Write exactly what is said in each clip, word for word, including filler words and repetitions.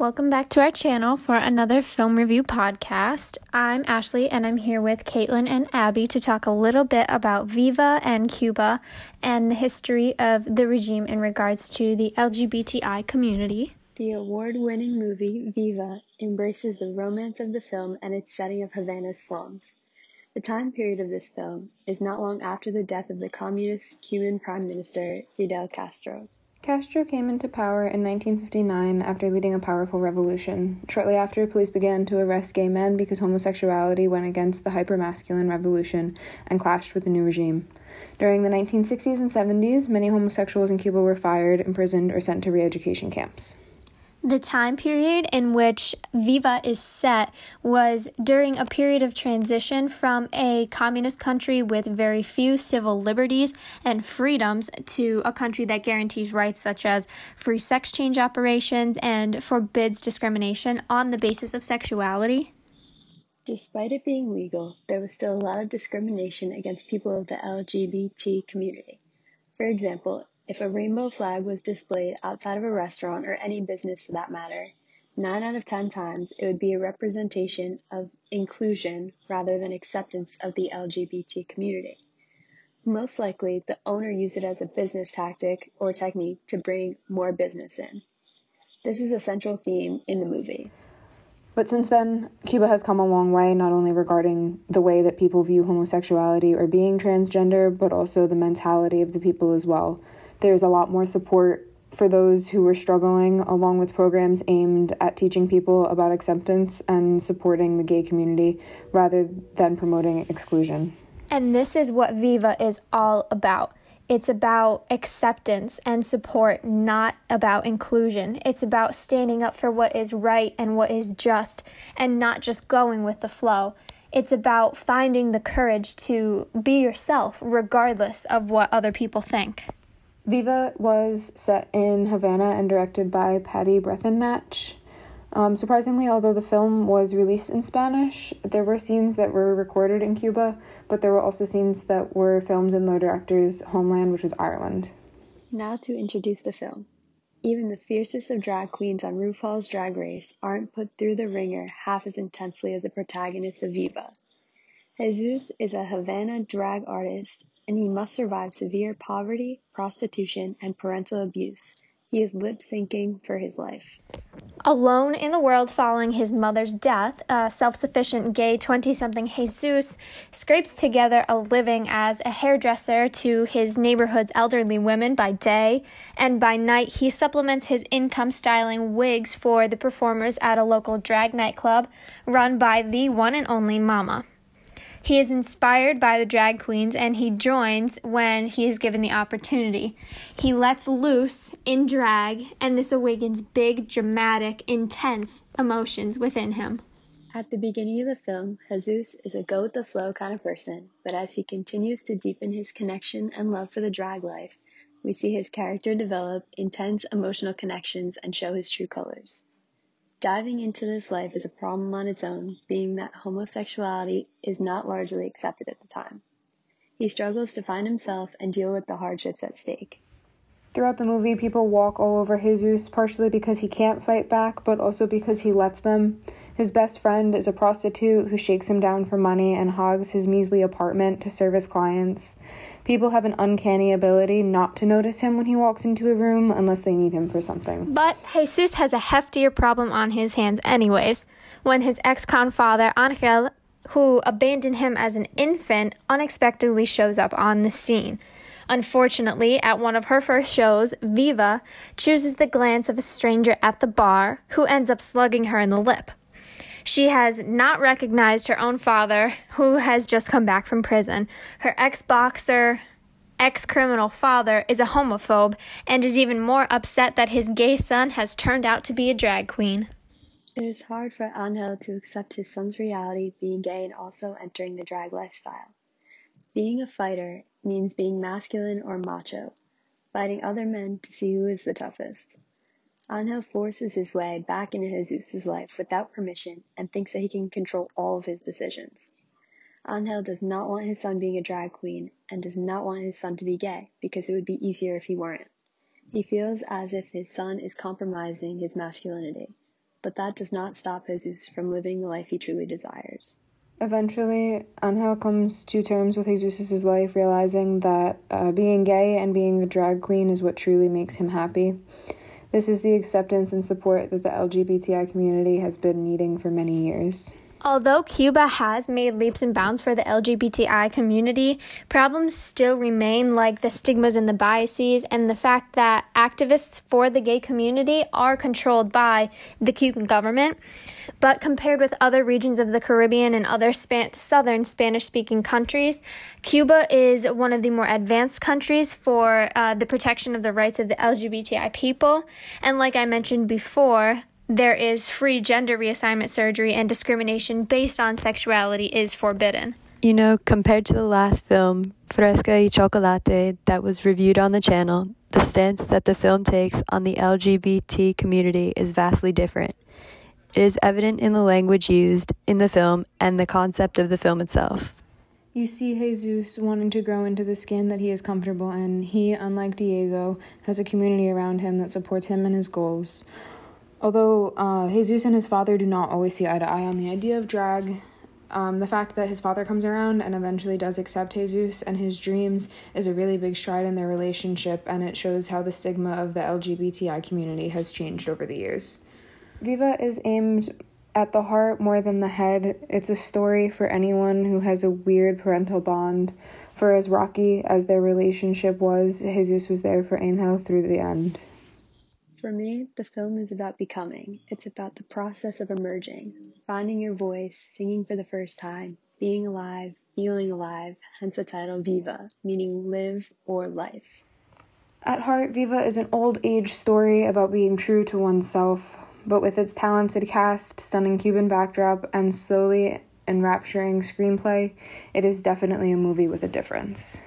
Welcome back to our channel for another film review podcast. I'm Ashley and I'm here with Caitlin and Abby to talk a little bit about Viva and Cuba and the history of the regime in regards to the L G B T I community. The award-winning movie Viva embraces the romance of the film and its setting of Havana's slums. The time period of this film is not long after the death of the communist Cuban Prime Minister Fidel Castro. Castro came into power in nineteen fifty-nine after leading a powerful revolution. Shortly after, police began to arrest gay men because homosexuality went against the hypermasculine revolution and clashed with the new regime. During the nineteen sixties and seventies, many homosexuals in Cuba were fired, imprisoned, or sent to re-education camps. The time period in which Viva is set was during a period of transition from a communist country with very few civil liberties and freedoms to a country that guarantees rights such as free sex change operations and forbids discrimination on the basis of sexuality. Despite it being legal, there was still a lot of discrimination against people of the L G B T community. For example, if a rainbow flag was displayed outside of a restaurant or any business for that matter, nine out of ten times it would be a representation of inclusion rather than acceptance of the L G B T community. Most likely, the owner used it as a business tactic or technique to bring more business in. This is a central theme in the movie. But since then, Cuba has come a long way, not only regarding the way that people view homosexuality or being transgender, but also the mentality of the people as well. There's a lot more support for those who are struggling, along with programs aimed at teaching people about acceptance and supporting the gay community rather than promoting exclusion. And this is what Viva is all about. It's about acceptance and support, not about inclusion. It's about standing up for what is right and what is just and not just going with the flow. It's about finding the courage to be yourself regardless of what other people think. Viva was set in Havana and directed by Patty Breathnach. Um, surprisingly, although the film was released in Spanish, there were scenes that were recorded in Cuba, but there were also scenes that were filmed in the director's homeland, which was Ireland. Now to introduce the film. Even the fiercest of drag queens on RuPaul's Drag Race aren't put through the ringer half as intensely as the protagonist of Viva. Jesus is a Havana drag artist, and he must survive severe poverty, prostitution, and parental abuse. He is lip-syncing for his life. Alone in the world following his mother's death, a self-sufficient gay twenty-something Jesus scrapes together a living as a hairdresser to his neighborhood's elderly women by day, and by night he supplements his income styling wigs for the performers at a local drag nightclub run by the one and only Mama. He is inspired by the drag queens, and he joins when he is given the opportunity. He lets loose in drag, and this awakens big, dramatic, intense emotions within him. At the beginning of the film, Jesus is a go-with-the-flow kind of person, but as he continues to deepen his connection and love for the drag life, we see his character develop intense emotional connections and show his true colors. Diving into this life is a problem on its own, being that homosexuality is not largely accepted at the time. He struggles to find himself and deal with the hardships at stake. Throughout the movie, people walk all over Jesus, partially because he can't fight back, but also because he lets them. His best friend is a prostitute who shakes him down for money and hogs his measly apartment to service clients. People have an uncanny ability not to notice him when he walks into a room unless they need him for something. But Jesus has a heftier problem on his hands anyways, when his ex-con father, Angel, who abandoned him as an infant, unexpectedly shows up on the scene. Unfortunately, at one of her first shows, Viva chooses the glance of a stranger at the bar who ends up slugging her in the lip. She has not recognized her own father, who has just come back from prison. Her ex-boxer, ex-criminal father is a homophobe and is even more upset that his gay son has turned out to be a drag queen. It is hard for Angel to accept his son's reality, being gay and also entering the drag lifestyle. Being a fighter means being masculine or macho, fighting other men to see who is the toughest. Angel forces his way back into Jesus' life without permission and thinks that he can control all of his decisions. Angel does not want his son being a drag queen and does not want his son to be gay because it would be easier if he weren't. He feels as if his son is compromising his masculinity, but that does not stop Jesus from living the life he truly desires. Eventually, Angel comes to terms with Jesus's life, realizing that uh, being gay and being a drag queen is what truly makes him happy. This is the acceptance and support that the L G B T I community has been needing for many years. Although Cuba has made leaps and bounds for the L G B T I community, problems still remain, like the stigmas and the biases and the fact that activists for the gay community are controlled by the Cuban government. But compared with other regions of the Caribbean and other span- southern Spanish-speaking countries, Cuba is one of the more advanced countries for uh, the protection of the rights of the L G B T I people. And like I mentioned before, there is free gender reassignment surgery, and discrimination based on sexuality is forbidden. You know, compared to the last film, Fresca y Chocolate, that was reviewed on the channel, the stance that the film takes on the L G B T community is vastly different. It is evident in the language used in the film and the concept of the film itself. You see Jesus wanting to grow into the skin that he is comfortable in. He, unlike Diego, has a community around him that supports him and his goals. Although uh, Jesus and his father do not always see eye to eye on the idea of drag, um, the fact that his father comes around and eventually does accept Jesus and his dreams is a really big stride in their relationship, and it shows how the stigma of the L G B T I community has changed over the years. Viva is aimed at the heart more than the head. It's a story for anyone who has a weird parental bond. For as rocky as their relationship was, Jesus was there for Angel through the end. For me, the film is about becoming. It's about the process of emerging, finding your voice, singing for the first time, being alive, feeling alive, hence the title Viva, meaning live or life. At heart, Viva is an old age story about being true to oneself, but with its talented cast, stunning Cuban backdrop, and slowly enrapturing screenplay, it is definitely a movie with a difference.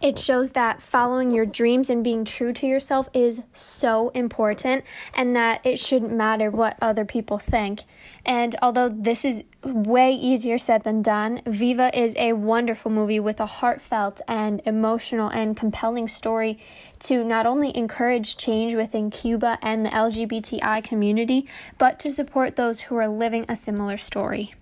It shows that following your dreams and being true to yourself is so important, and that it shouldn't matter what other people think. And although this is way easier said than done, Viva is a wonderful movie with a heartfelt and emotional and compelling story to not only encourage change within Cuba and the L G B T I community, but to support those who are living a similar story.